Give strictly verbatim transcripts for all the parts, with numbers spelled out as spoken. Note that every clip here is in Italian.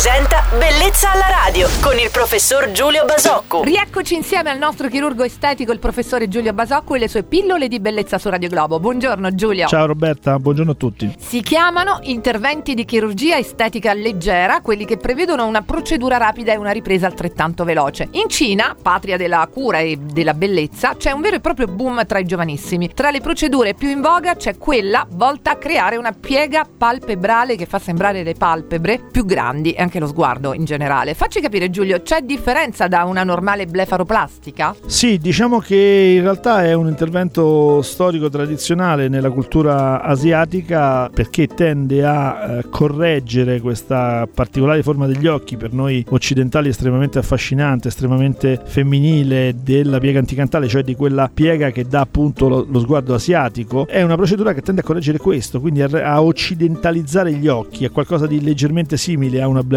presenta Bellezza alla radio con il professor Giulio Basocco. Rieccoci insieme al nostro chirurgo estetico, il professore Giulio Basocco, e le sue pillole di bellezza su Radio Globo. Buongiorno Giulio. Ciao Roberta, buongiorno a tutti. Si chiamano interventi di chirurgia estetica leggera, quelli che prevedono una procedura rapida e una ripresa altrettanto veloce. In Cina, patria della cura e della bellezza, c'è un vero e proprio boom tra i giovanissimi. Tra le procedure più in voga c'è quella volta a creare una piega palpebrale che fa sembrare le palpebre più grandi e anche lo sguardo in generale. Facci capire Giulio, c'è differenza da una normale blefaroplastica? Sì, diciamo che in realtà è un intervento storico tradizionale nella cultura asiatica, perché tende a eh, correggere questa particolare forma degli occhi, per noi occidentali estremamente affascinante, estremamente femminile, della piega anticantale, cioè di quella piega che dà appunto lo, lo sguardo asiatico. È una procedura che tende a correggere questo, quindi a, a occidentalizzare gli occhi. È qualcosa di leggermente simile a una blefaroplastica,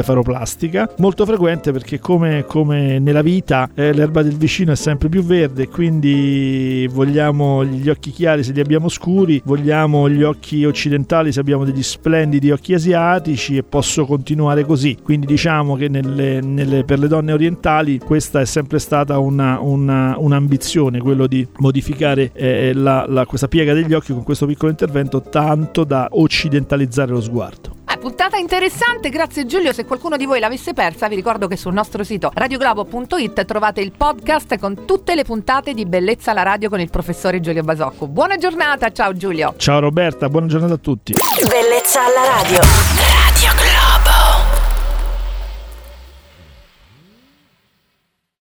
molto frequente perché come, come nella vita eh, l'erba del vicino è sempre più verde, quindi vogliamo gli occhi chiari se li abbiamo scuri, vogliamo gli occhi occidentali se abbiamo degli splendidi occhi asiatici, e posso continuare così. Quindi diciamo che nelle, nelle, per le donne orientali questa è sempre stata una, una, un'ambizione, quello di modificare eh, la, la, questa piega degli occhi con questo piccolo intervento, tanto da occidentalizzare lo sguardo. Puntata interessante, grazie Giulio. Se qualcuno di voi l'avesse persa, vi ricordo che sul nostro sito radio globo punto it trovate il podcast con tutte le puntate di Bellezza alla radio con il professore Giulio Basocco. Buona giornata, ciao Giulio. Ciao Roberta, buona giornata a tutti. Bellezza alla radio.